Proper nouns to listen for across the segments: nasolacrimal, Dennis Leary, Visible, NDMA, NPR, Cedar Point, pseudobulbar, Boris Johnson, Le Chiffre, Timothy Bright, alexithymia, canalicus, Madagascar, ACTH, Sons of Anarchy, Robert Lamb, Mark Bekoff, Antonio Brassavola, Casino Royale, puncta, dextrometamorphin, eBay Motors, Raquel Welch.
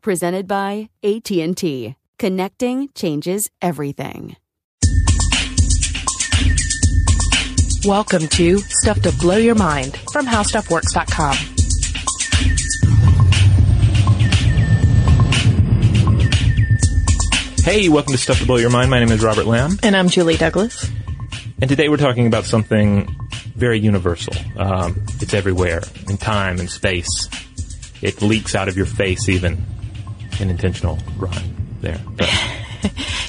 Presented by AT&T. Connecting changes everything. Welcome to Stuff to Blow Your Mind from HowStuffWorks.com. Hey, welcome to Stuff to Blow Your Mind. My name is Robert Lamb. And I'm Julie Douglas. And today we're talking about something very universal. It's everywhere, in time and space. It leaks out of your face, even. An intentional rhyme there.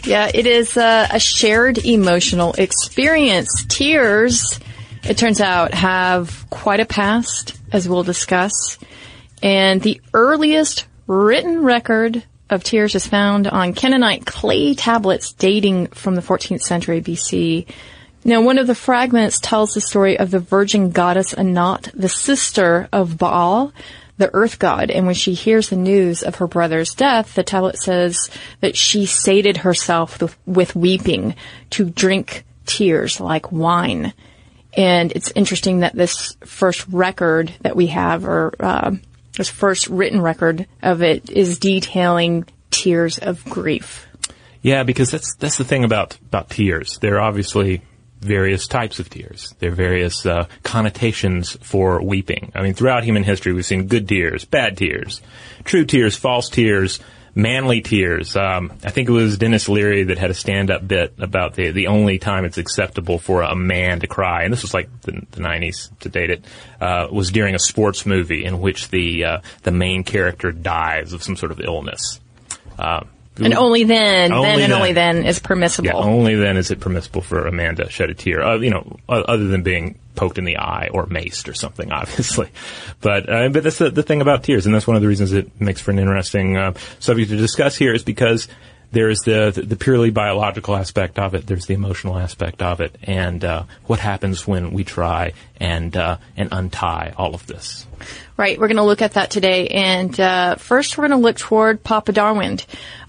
Yeah, it is a shared emotional experience. Tears, it turns out, have quite a past, as we'll discuss. And the earliest written record of tears is found on Canaanite clay tablets dating from the 14th century BC. Now, one of the fragments tells the story of the virgin goddess Anat, the sister of Baal, the earth god, and when she hears the news of her brother's death, the tablet says that she sated herself with weeping to drink tears like wine. And it's interesting that this first record that we have, or this first written record of it, is detailing tears of grief. Yeah, because that's the thing about tears. They're obviously various types of tears. There are various connotations for weeping. I mean, throughout human history, we've seen good tears, bad tears, true tears, false tears, manly tears. I think it was Dennis Leary that had a stand-up bit about the only time it's acceptable for a man to cry, and this was like the 90s to date it, was during a sports movie in which the main character dies of some sort of illness. And only then is permissible. Yeah, only then is it permissible for a man to shed a tear, other than being poked in the eye or maced or something, obviously. But that's the thing about tears, and that's one of the reasons it makes for an interesting subject to discuss here, is because there is the purely biological aspect of it. There's the emotional aspect of it, and what happens when we try and untie all of this. Right. We're going to look at that today, and first we're going to look toward Papa Darwin.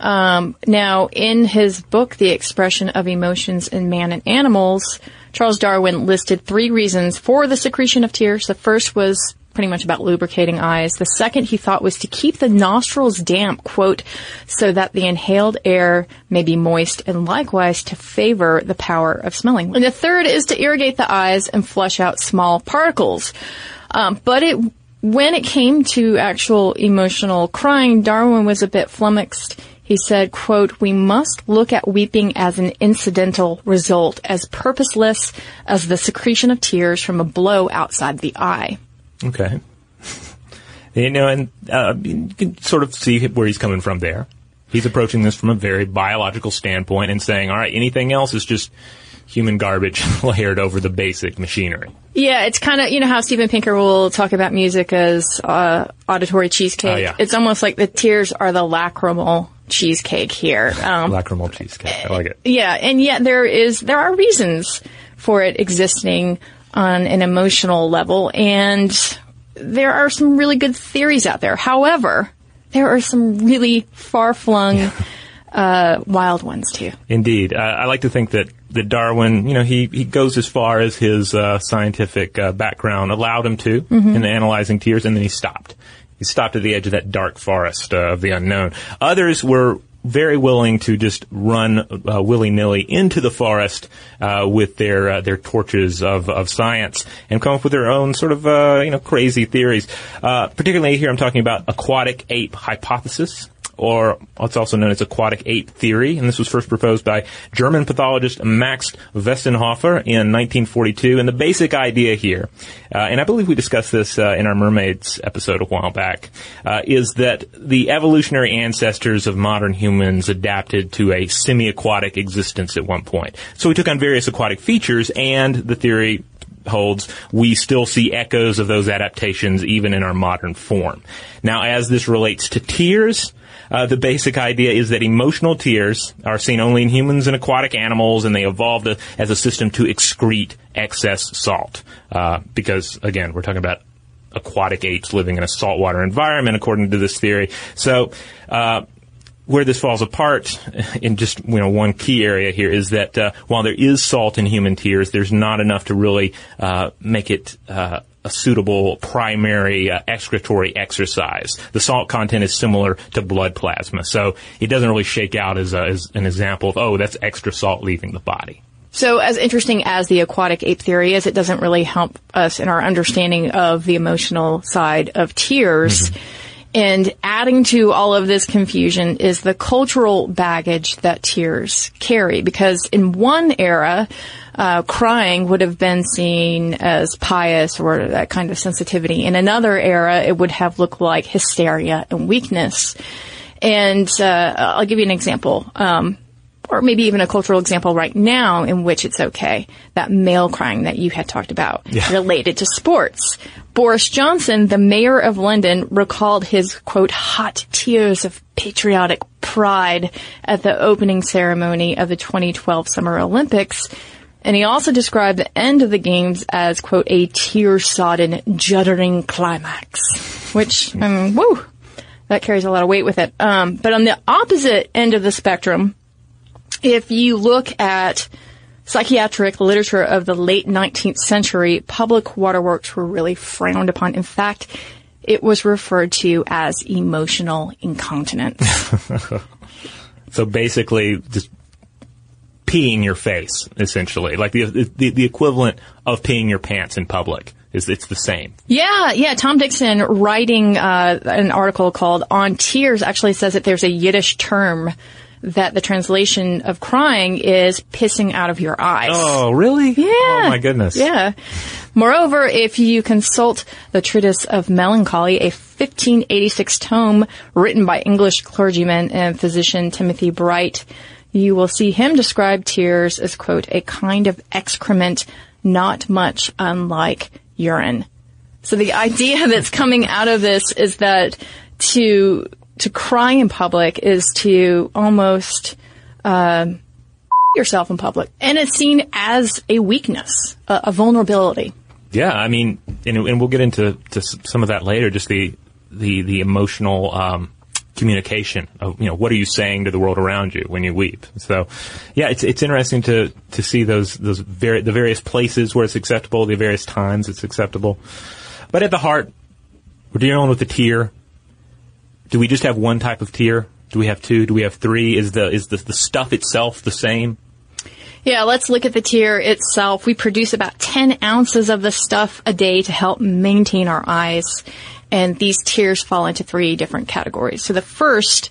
Now, in his book, The Expression of Emotions in Man and Animals, Charles Darwin listed three reasons for the secretion of tears. The first was pretty much about lubricating eyes. The second, he thought, was to keep the nostrils damp, quote, so that the inhaled air may be moist, and likewise to favor the power of smelling. And the third is to irrigate the eyes and flush out small particles. When it came to actual emotional crying, Darwin was a bit flummoxed. He said, quote, "We must look at weeping as an incidental result, as purposeless as the secretion of tears from a blow outside the eye." Okay. You know, and you can sort of see where he's coming from there. He's approaching this from a very biological standpoint and saying, all right, anything else is just human garbage layered over the basic machinery. Yeah, it's kind of, you know how Steven Pinker will talk about music as auditory cheesecake? Yeah. It's almost like the tears are the lacrimal cheesecake here. Lacrimal cheesecake, I like it. Yeah, and yet there are reasons for it existing on an emotional level, and there are some really good theories out there. However, there are some really far-flung, wild ones, too. Indeed. I like to think that Darwin, you know, he goes as far as his scientific background allowed him to in analyzing tears, and then he stopped. He stopped at the edge of that dark forest of the unknown. Others were very willing to just run willy-nilly into the forest with their torches of science and come up with their own sort of crazy theories. Particularly here I'm talking about aquatic ape hypothesis, or it's also known as aquatic ape theory, and this was first proposed by German pathologist Max Westenhofer in 1942. And the basic idea here, and I believe we discussed this in our Mermaids episode a while back, is that the evolutionary ancestors of modern humans adapted to a semi-aquatic existence at one point. So we took on various aquatic features, and the theory holds we still see echoes of those adaptations even in our modern form. Now, as this relates to tears, the basic idea is that emotional tears are seen only in humans and aquatic animals, and they evolved as a system to excrete excess salt. Because, again, we're talking about aquatic apes living in a saltwater environment, according to this theory. So, where this falls apart in just, you know, one key area here is that, while there is salt in human tears, there's not enough to really, make it, a suitable primary excretory exercise. The salt content is similar to blood plasma, so it doesn't really shake out as an example of, oh, that's extra salt leaving the body. So as interesting as the aquatic ape theory is, it doesn't really help us in our understanding of the emotional side of tears. Mm-hmm. And adding to all of this confusion is the cultural baggage that tears carry, because in one era, crying would have been seen as pious or that kind of sensitivity. In another era, it would have looked like hysteria and weakness. And I'll give you an example, or maybe even a cultural example right now in which it's okay, that male crying that you had talked about related to sports. Boris Johnson, the mayor of London, recalled his, quote, hot tears of patriotic pride at the opening ceremony of the 2012 Summer Olympics. And he also described the end of the games as, quote, a tear-sodden, juddering climax, which, woo, that carries a lot of weight with it. But on the opposite end of the spectrum, if you look at psychiatric literature of the late 19th century, public waterworks were really frowned upon. In fact, it was referred to as emotional incontinence. So basically, just peeing your face, essentially, like the equivalent of peeing your pants in public. It's the same. Yeah. Tom Dixon, writing an article called "On Tears," actually says that there's a Yiddish term that the translation of crying is pissing out of your eyes. Oh, really? Yeah. Oh, my goodness. Yeah. Moreover, if you consult the Treatise of Melancholy, a 1586 tome written by English clergyman and physician Timothy Bright, you will see him describe tears as, quote, a kind of excrement not much unlike urine. So the idea that's coming out of this is that to cry in public is to almost yourself in public. And it's seen as a weakness, a vulnerability. Yeah, I mean, and we'll get into some of that later, just the emotional communication of, you know, what are you saying to the world around you when you weep? So, yeah, it's interesting to see the various places where it's acceptable, the various times it's acceptable. But at the heart, we're dealing with the tear. Do we just have one type of tear? Do we have two? Do we have three? Is the stuff itself the same? Yeah, let's look at the tear itself. We produce about 10 ounces of the stuff a day to help maintain our eyes. And these tears fall into three different categories. So the first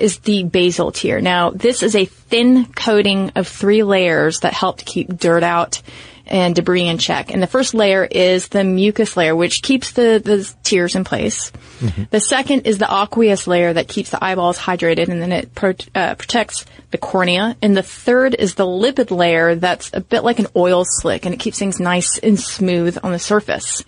is the basil tier. Now, this is a thin coating of 3 layers that help to keep dirt out and debris in check. And the first layer is the mucus layer, which keeps the tears in place. Mm-hmm. The second is the aqueous layer that keeps the eyeballs hydrated, and then it protects the cornea. And the third is the lipid layer that's a bit like an oil slick, and it keeps things nice and smooth on the surface.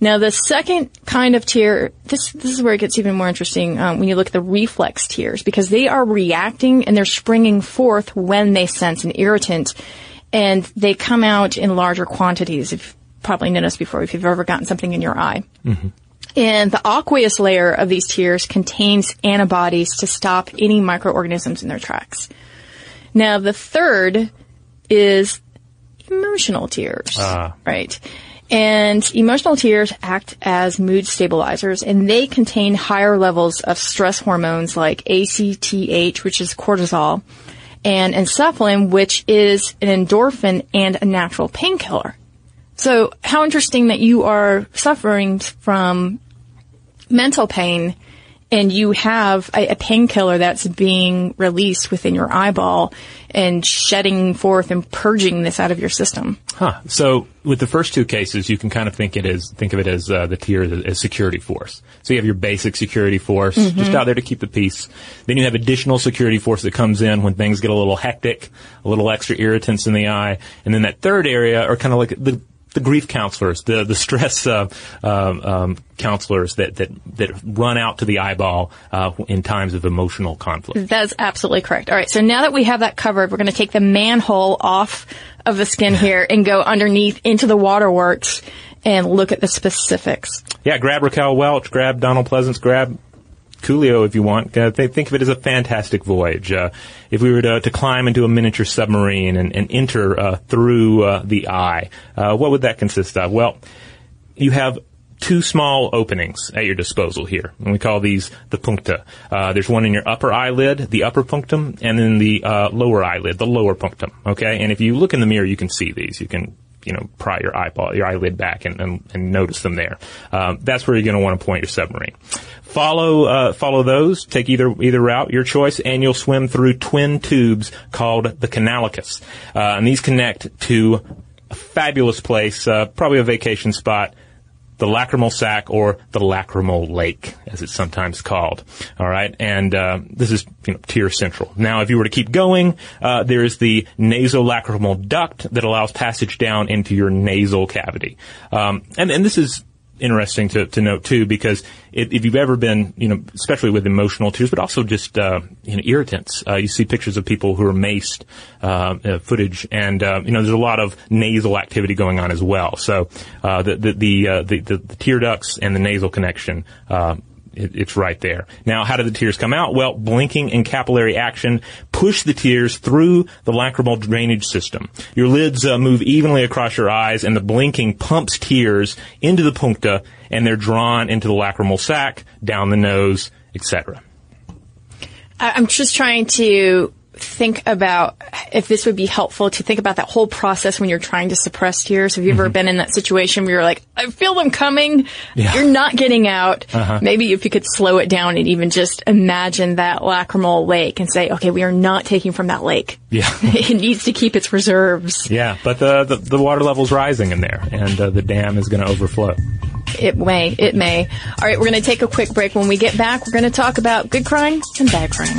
Now, the second kind of tear, this is where it gets even more interesting when you look at the reflex tears, because they are reacting and they're springing forth when they sense an irritant, and they come out in larger quantities. You've probably noticed before if you've ever gotten something in your eye. Mm-hmm. And the aqueous layer of these tears contains antibodies to stop any microorganisms in their tracks. Now, the third is emotional tears, right? And emotional tears act as mood stabilizers, and they contain higher levels of stress hormones like ACTH, which is cortisol, and encephalin, which is an endorphin and a natural painkiller. So how interesting that you are suffering from mental pain and you have a painkiller that's being released within your eyeball and shedding forth and purging this out of your system. Huh. So with the first two cases, you can kind of think of it as the tier as security force. So you have your basic security force, mm-hmm. just out there to keep the peace. Then you have additional security force that comes in when things get a little hectic, a little extra irritants in the eye. And then that third area are kind of like the grief counselors, the stress counselors that run out to the eyeball in times of emotional conflict. That's absolutely correct. All right, so now that we have that covered, we're going to take the manhole off of the skin here and go underneath into the waterworks and look at the specifics. Yeah, grab Raquel Welch, grab Donald Pleasance, grab Coolio if you want. Think of it as a fantastic voyage. If we were to climb into a miniature submarine and enter through the eye, what would that consist of? Well, you have 2 small openings at your disposal here, and we call these the puncta. There's one in your upper eyelid, the upper punctum, and then the lower eyelid, the lower punctum. Okay, and if you look in the mirror, you can see these. You can pry your eyelid back and notice them there. That's where you're going to want to point your submarine. Follow those. Take either route, your choice, and you'll swim through twin tubes called the canalicus. And these connect to a fabulous place, probably a vacation spot, the lacrimal sac or the lacrimal lake, as it's sometimes called. All right. And this is tear central. Now, if you were to keep going, there is the nasolacrimal duct that allows passage down into your nasal cavity. And this is interesting to note too, because if you've ever been, especially with emotional tears, but also just irritants, you see pictures of people who are maced, footage, and there's a lot of nasal activity going on as well. So the tear ducts and the nasal connection, it's right there. Now, how do the tears come out? Well, blinking and capillary action push the tears through the lacrimal drainage system. Your lids move evenly across your eyes, and the blinking pumps tears into the puncta, and they're drawn into the lacrimal sac, down the nose, etc. I'm just trying to think about if this would be helpful to think about that whole process when you're trying to suppress tears. Have you ever been in that situation where you're like, I feel them coming, you're not getting out? Maybe if you could slow it down and even just imagine that lacrimal lake and say, okay, we are not taking from that lake. Yeah. It needs to keep its reserves. Yeah, but the water level's rising in there, and the dam is going to overflow. It may. All right, we're going to take a quick break. When we get back, we're going to talk about good crying and bad crying.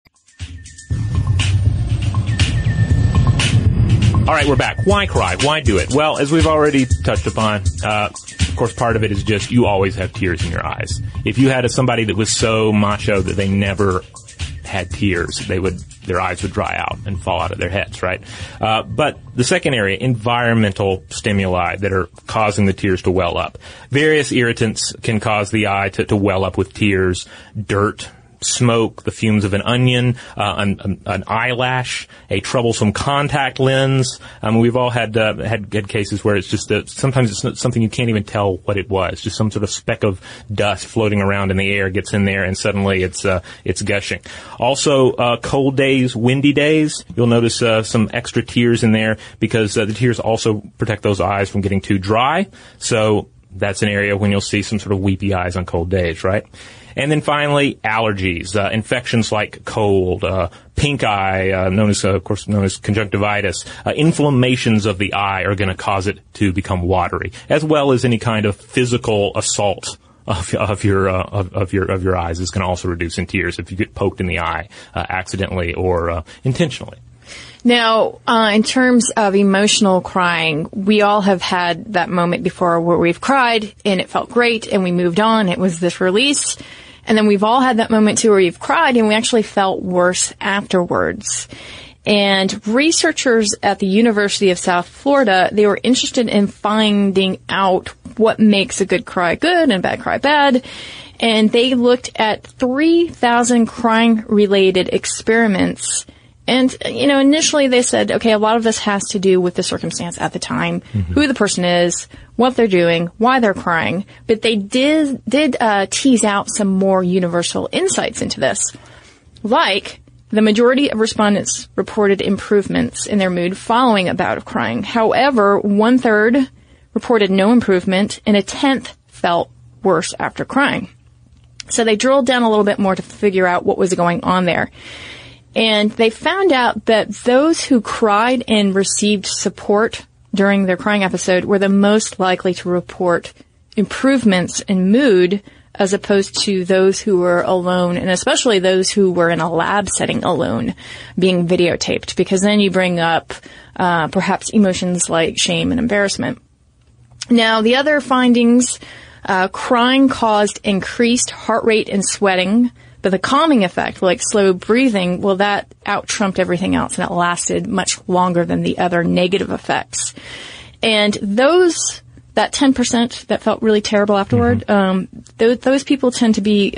All right, we're back. Why cry? Why do it? Well, as we've already touched upon, of course, part of it is just you always have tears in your eyes. If you had somebody that was so macho that they never had tears, their eyes would dry out and fall out of their heads, right? But the second area, environmental stimuli that are causing the tears to well up. Various irritants can cause the eye to well up with tears, dirt, smoke, the fumes of an onion, an eyelash, a troublesome contact lens. We've all had cases where it's just that sometimes it's not something you can't even tell what it was. Just some sort of speck of dust floating around in the air gets in there, and suddenly it's gushing. Also, cold days, windy days, you'll notice some extra tears in there because the tears also protect those eyes from getting too dry. So that's an area when you'll see some sort of weepy eyes on cold days, right? And then finally, allergies, infections like cold, pink eye, known as conjunctivitis. Inflammations of the eye are going to cause it to become watery, as well as any kind of physical assault of your eyes is going to also reduce in tears if you get poked in the eye accidentally or intentionally. Now, in terms of emotional crying, we all have had that moment before where we've cried and it felt great and we moved on. It was this release. And then we've all had that moment too where we've cried and we actually felt worse afterwards. And researchers at the University of South Florida, they were interested in finding out what makes a good cry good and a bad cry bad. And they looked at 3,000 crying-related experiments. And, initially they said, okay, a lot of this has to do with the circumstance at the time, mm-hmm. who the person is, what they're doing, why they're crying. But they did tease out some more universal insights into this. Like, the majority of respondents reported improvements in their mood following a bout of crying. However, 1/3 reported no improvement, and 1/10 felt worse after crying. So they drilled down a little bit more to figure out what was going on there. And they found out that those who cried and received support during their crying episode were the most likely to report improvements in mood as opposed to those who were alone, and especially those who were in a lab setting alone being videotaped, because then you bring up perhaps emotions like shame and embarrassment. Now, the other findings, crying caused increased heart rate and sweating, but the calming effect, like slow breathing, well, that out-trumped everything else, and it lasted much longer than the other negative effects. And those... that 10% that felt really terrible afterward, those people tend to be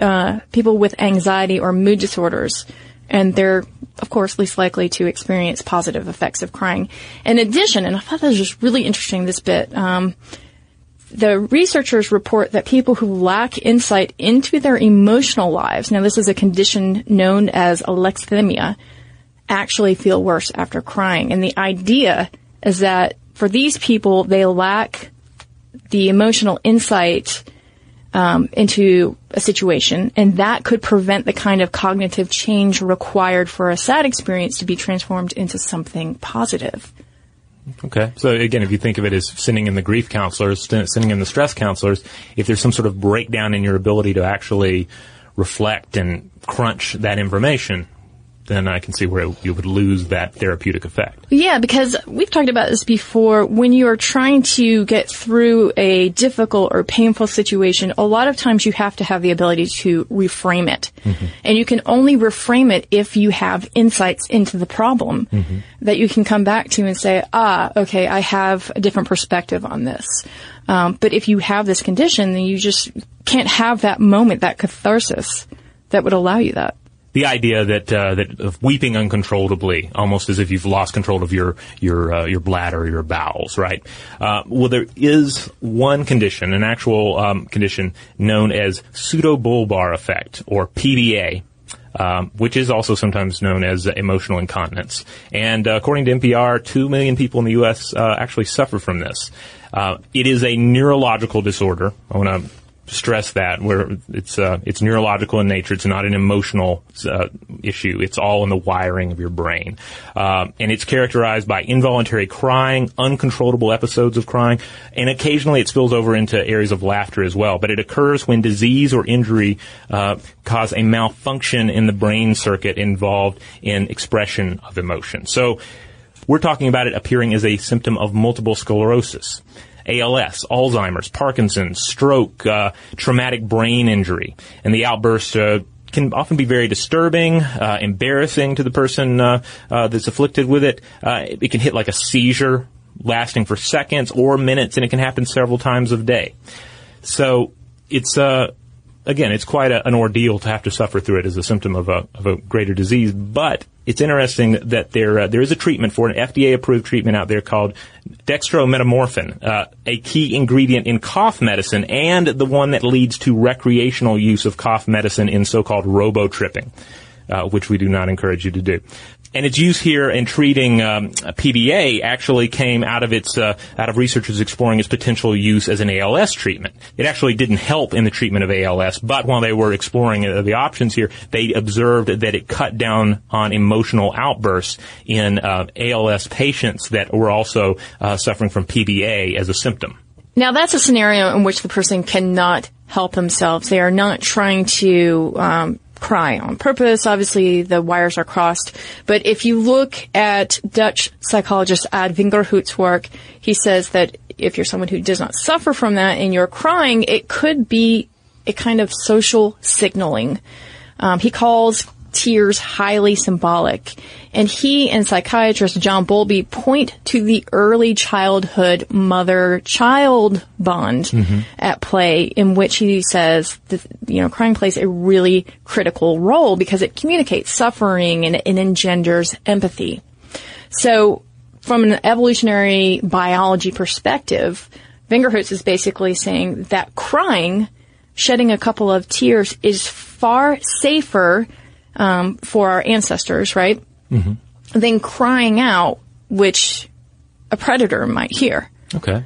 people with anxiety or mood disorders, and they're, of course, least likely to experience positive effects of crying. In addition, and I thought that was just really interesting, this bit, the researchers report that people who lack insight into their emotional lives, now this is a condition known as alexithymia, actually feel worse after crying. And the idea is that for these people, they lack the emotional insight into a situation, and that could prevent the kind of cognitive change required for a sad experience to be transformed into something positive. Okay. So, again, if you think of it as sending in the grief counselors, sending in the stress counselors, if there's some sort of breakdown in your ability to actually reflect and crunch that information, then I can see where you would lose that therapeutic effect. Yeah, because we've talked about this before. When you are trying to get through a difficult or painful situation, a lot of times you have to have the ability to reframe it. Mm-hmm. And you can only reframe it if you have insights into the problem that you can come back to and say, okay, I have a different perspective on this. But if you have this condition, then you just can't have that moment, that catharsis that would allow you that. The idea that of weeping uncontrollably, almost as if you've lost control of your bladder or your bowels, right? Well, there is one condition, an actual condition known as pseudobulbar effect, or PBA, which is also sometimes known as emotional incontinence. And according to NPR, 2 million people in the U.S. Actually suffer from this. It is a neurological disorder. I want to stress that, where it's neurological in nature. It's not an emotional issue. It's all in the wiring of your brain. And it's characterized by involuntary crying, uncontrollable episodes of crying, and occasionally it spills over into areas of laughter as well. But it occurs when disease or injury cause a malfunction in the brain circuit involved in expression of emotion. So we're talking about it appearing as a symptom of multiple sclerosis, ALS, Alzheimer's, Parkinson's, stroke, traumatic brain injury. And the outbursts can often be very disturbing, embarrassing to the person that's afflicted with it. It can hit like a seizure, lasting for seconds or minutes, and it can happen several times a day. So it's again, it's quite an ordeal to have to suffer through it as a symptom of a greater disease. But it's interesting that there is a treatment for it, an FDA-approved treatment out there called dextrometamorphin, a key ingredient in cough medicine and the one that leads to recreational use of cough medicine in so-called robo-tripping, which we do not encourage you to do. And its use here in treating PBA actually came out of researchers exploring its potential use as an ALS treatment. It actually didn't help in the treatment of ALS, but while they were exploring the options here, they observed that it cut down on emotional outbursts in ALS patients that were also suffering from PBA as a symptom. Now, that's a scenario in which the person cannot help themselves. They are not trying to cry on purpose. Obviously, the wires are crossed. But if you look at Dutch psychologist Ad Vingerhout's work, he says that if you're someone who does not suffer from that and you're crying, it could be a kind of social signaling. He calls tears highly symbolic. And he and psychiatrist John Bowlby point to the early childhood mother-child bond at play, in which he says that, crying plays a really critical role because it communicates suffering and it engenders empathy. So from an evolutionary biology perspective, Vingerhout is basically saying that crying, shedding a couple of tears, is far safer for our ancestors, right? Than crying out, which a predator might hear. Okay.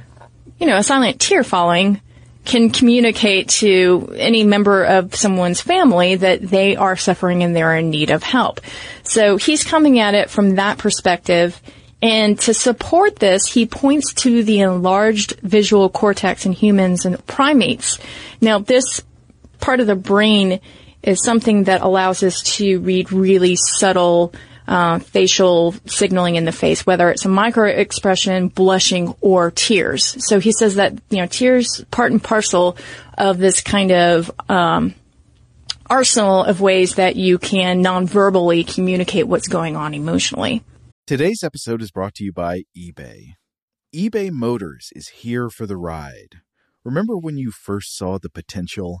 A silent tear falling can communicate to any member of someone's family that they are suffering and they're in need of help. So he's coming at it from that perspective. And to support this, he points to the enlarged visual cortex in humans and primates. Now, this part of the brain is something that allows us to read really subtle facial signaling in the face, whether it's a micro expression, blushing, or tears. So he says that, you know, tears part and parcel of this kind of arsenal of ways that you can non-verbally communicate what's going on emotionally. Today's episode is brought to you by eBay. eBay Motors is here for the ride. Remember when you first saw the potential?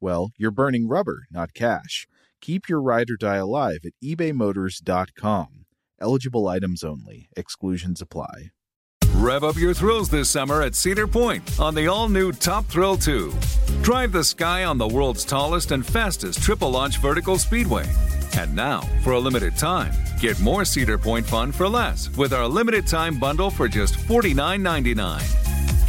well, you're burning rubber, not cash. Keep your ride or die alive at ebaymotors.com. Eligible items only. Exclusions apply. Rev up your thrills this summer at Cedar Point on the all-new Top Thrill 2. Drive the sky on the world's tallest and fastest triple-launch vertical speedway. And now, for a limited time, get more Cedar Point fun for less with our limited-time bundle for just $49.99.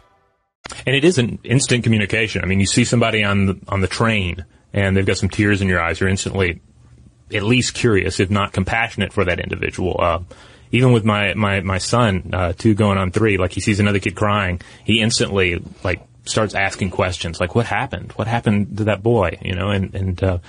And it is an instant communication. I mean, you see somebody on the train and they've got some tears in your eyes. You're instantly at least curious, if not compassionate, for that individual. Even with my son, 2 going on 3, like, he sees another kid crying, he instantly, like, starts asking questions, like, what happened? What happened to that boy? You know,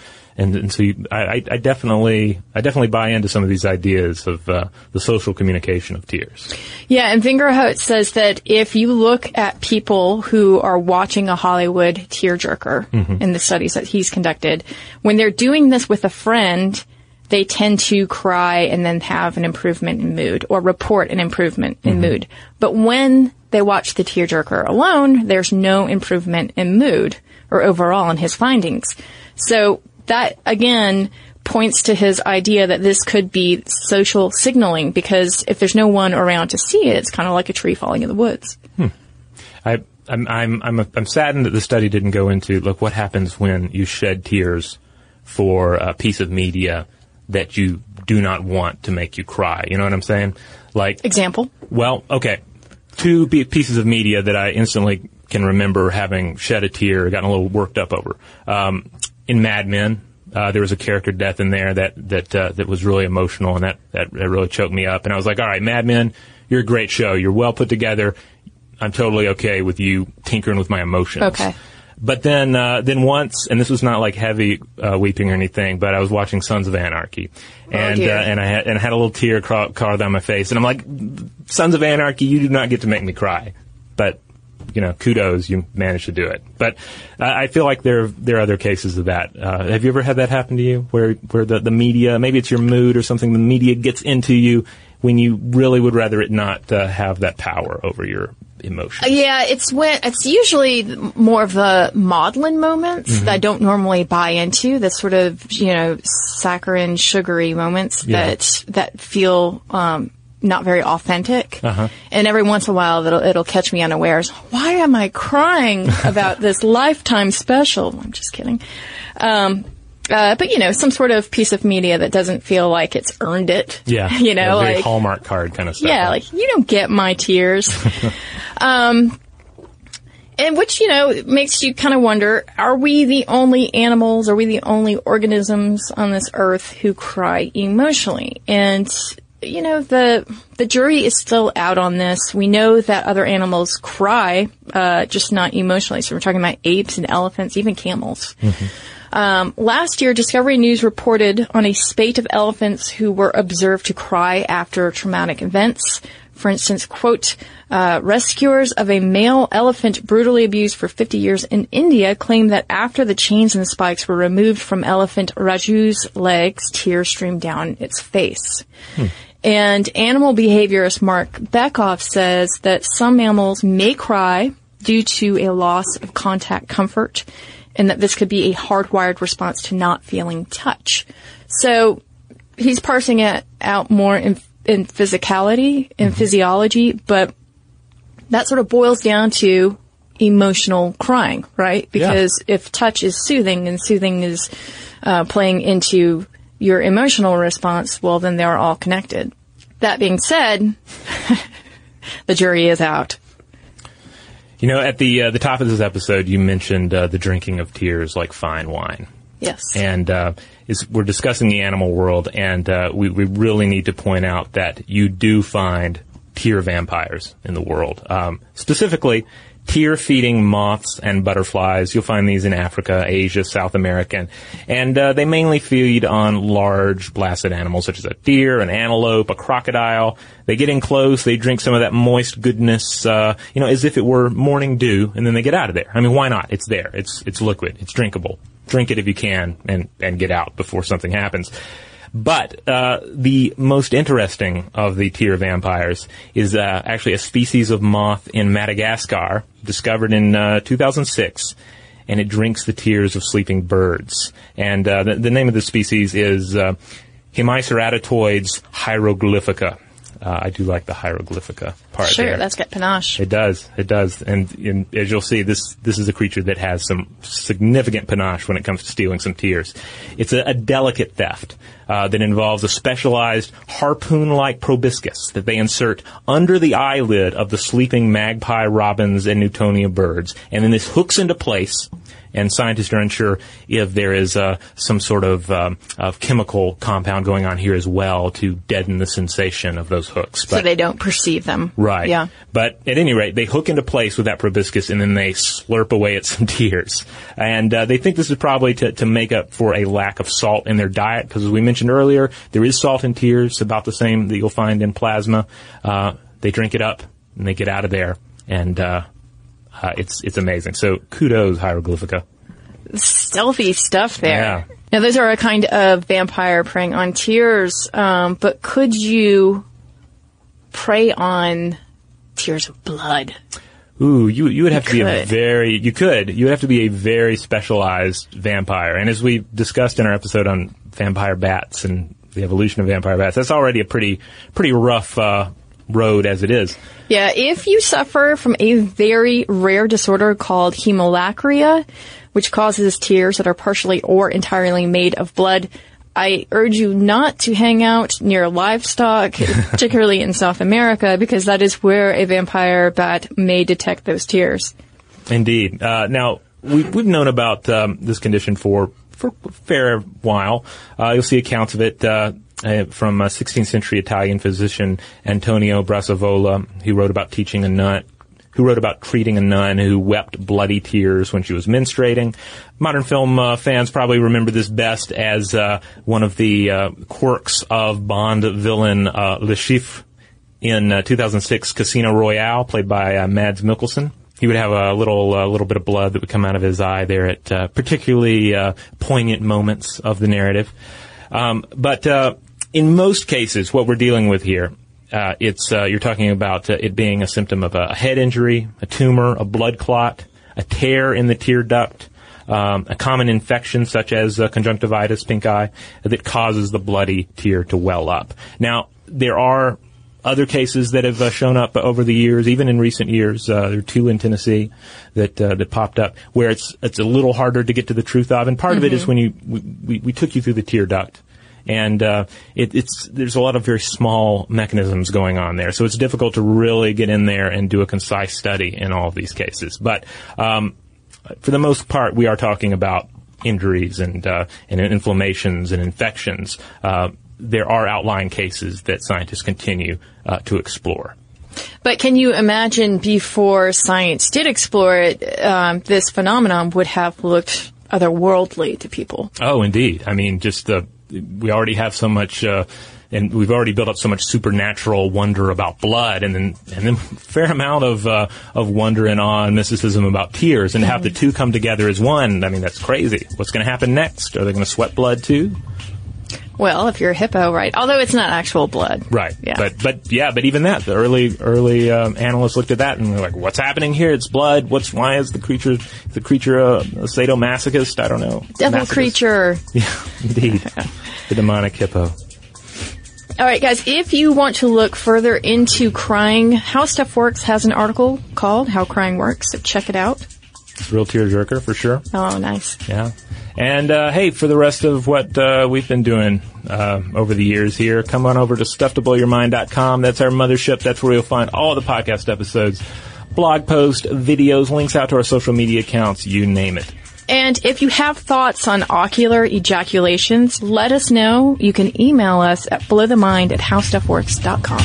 so I definitely buy into some of these ideas of the social communication of tears. Yeah, and Fingerhout says that if you look at people who are watching a Hollywood tearjerker, mm-hmm. in the studies that he's conducted, when they're doing this with a friend, they tend to cry and then have an improvement in mood, or report an improvement in mm-hmm. mood. But when they watch the tearjerker alone, there's no improvement in mood or overall in his findings. So that, again, points to his idea that this could be social signaling, because if there's no one around to see it, it's kind of like a tree falling in the woods. I'm saddened that the study didn't go into, look, what happens when you shed tears for a piece of media that you do not want to make you cry. You know what I'm saying? Like, example? Well, okay. 2 pieces of media that I instantly can remember having shed a tear, gotten a little worked up over. In Mad Men, there was a character death in there that was really emotional, and that really choked me up. And I was like, all right, Mad Men, you're a great show. You're well put together. I'm totally okay with you tinkering with my emotions. Okay. But then once, and this was not like heavy weeping or anything, but I was watching Sons of Anarchy, and I had a little tear crawl down my face, and I'm like, Sons of Anarchy, you do not get to make me cry, but, you know, kudos, you managed to do it. But I feel like there are other cases of that. Have you ever had that happen to you, where the media, maybe it's your mood or something, the media gets into you when you really would rather it not have that power over your emotion. Yeah, it's usually more of the maudlin moments that I don't normally buy into. That sort of, you know, saccharine, sugary moments that feel not very authentic. Uh-huh. And every once in a while, it'll catch me unawares. Why am I crying about this Lifetime special? I'm just kidding. But, you know, some sort of piece of media that doesn't feel like it's earned it. Yeah. You know, like a Hallmark card kind of stuff. Yeah, like, you don't get my tears. And which, you know, makes you kind of wonder, are we the only animals, are we the only organisms on this earth who cry emotionally? And, you know, the jury is still out on this. We know that other animals cry, just not emotionally. So we're talking about apes and elephants, even camels. Mm-hmm. Last year, Discovery News reported on a spate of elephants who were observed to cry after traumatic events. For instance, quote, rescuers of a male elephant brutally abused for 50 years in India claimed that after the chains and spikes were removed from elephant Raju's legs, tears streamed down its face. Hmm. And animal behaviorist Mark Bekoff says that some mammals may cry due to a loss of contact comfort, and that this could be a hardwired response to not feeling touch. So he's parsing it out more in physicality, in physiology, but that sort of boils down to emotional crying, right? Because if touch is soothing and soothing is playing into your emotional response, well, then they're all connected. That being said, the jury is out. You know, at the top of this episode, you mentioned the drinking of tears like fine wine. Yes. And we're discussing the animal world, and we really need to point out that you do find tear vampires in the world. Specifically, tear-feeding moths and butterflies. You'll find these in Africa, Asia, South America. And they mainly feed on large, blasted animals such as a deer, an antelope, a crocodile. They get in close. They drink some of that moist goodness, you know, as if it were morning dew, and then they get out of there. I mean, why not? It's there. It's liquid. It's drinkable. Drink it if you can and get out before something happens. But the most interesting of the tear vampires is actually a species of moth in Madagascar, discovered in 2006, and it drinks the tears of sleeping birds. And the name of the species is Hemiceratoides hieroglyphica. I do like the hieroglyphica part. Sure, there. That's got panache. It does. It does. And as you'll see, this is a creature that has some significant panache when it comes to stealing some tears. It's a delicate theft that involves a specialized harpoon-like proboscis that they insert under the eyelid of the sleeping magpie, robins, and Newtonia birds. And then this hooks into place, and scientists are unsure if there is some sort of chemical compound going on here as well to deaden the sensation of those hooks. But, so they don't perceive them. Right. Yeah. But at any rate, they hook into place with that proboscis, and then they slurp away at some tears. And they think this is probably to make up for a lack of salt in their diet, because as we mentioned earlier, there is salt in tears, about the same that you'll find in plasma. They drink it up, and they get out of there, and it's amazing. So kudos, hieroglyphica. Stealthy stuff there. Yeah. Now, those are a kind of vampire preying on tears, but could you prey on tears of blood? Ooh, you would have to be you would have to be a very specialized vampire. And as we discussed in our episode on vampire bats and the evolution of vampire bats, that's already a pretty rough road as it is. Yeah, if you suffer from a very rare disorder called hemolacria, which causes tears that are partially or entirely made of blood, I urge you not to hang out near livestock, particularly in South America, because that is where a vampire bat may detect those tears. Indeed. Now, we've known about this condition for a fair while. You'll see accounts of it from a 16th century Italian physician, Antonio Brassavola, who wrote about treating a nun who wept bloody tears when she was menstruating. Modern film fans probably remember this best as one of the quirks of Bond villain Le Chiffre in 2006 Casino Royale, played by Mads Mikkelsen. He would have a little bit of blood that would come out of his eye there at particularly poignant moments of the narrative. But in most cases, what we're dealing with here You're talking about it being a symptom of a head injury, a tumor, a blood clot, a tear in the tear duct, a common infection such as conjunctivitis, pink eye, that causes the bloody tear to well up. Now, there are other cases that have shown up over the years, even in recent years. There are two in Tennessee that popped up where it's a little harder to get to the truth of. And part mm-hmm. of it is when we took you through the tear duct. And there's a lot of very small mechanisms going on there. So it's difficult to really get in there and do a concise study in all of these cases. But for the most part, we are talking about injuries and inflammations and infections. There are outlying cases that scientists continue to explore. But can you imagine before science did explore it, this phenomenon would have looked otherworldly to people? Oh, indeed. I mean, just we already have so much, and we've already built up so much supernatural wonder about blood, and then a fair amount of wonder and awe and mysticism about tears, and to have the two come together as one. I mean, that's crazy. What's going to happen next? Are they going to sweat blood too? Well, if you're a hippo, right? Although it's not actual blood, right? Yeah. But even that, the early analysts looked at that and were like, "What's happening here? It's blood. Why is the creature a sadomasochist? I don't know. Devil creature. Yeah, indeed, the demonic hippo." All right, guys, if you want to look further into crying, How Stuff Works has an article called "How Crying Works," so check it out. It's a real tearjerker for sure. Oh, nice. Yeah. And, hey, for the rest of what we've been doing over the years here, come on over to StuffToBlowYourMind.com. That's our mothership. That's where you'll find all the podcast episodes, blog posts, videos, links out to our social media accounts, you name it. And if you have thoughts on ocular ejaculations, let us know. You can email us at BlowTheMind@HowStuffWorks.com.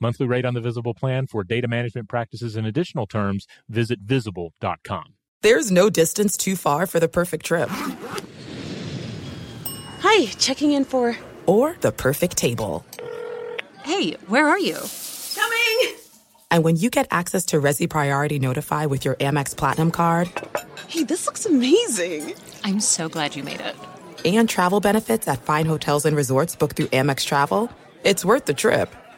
Monthly rate on the Visible plan for data management practices and additional terms, visit Visible.com. There's no distance too far for the perfect trip. Hi, checking in for... Or the perfect table. Hey, where are you? Coming! And when you get access to Resi Priority Notify with your Amex Platinum card... Hey, this looks amazing. I'm so glad you made it. And travel benefits at fine hotels and resorts booked through Amex Travel. It's worth the trip.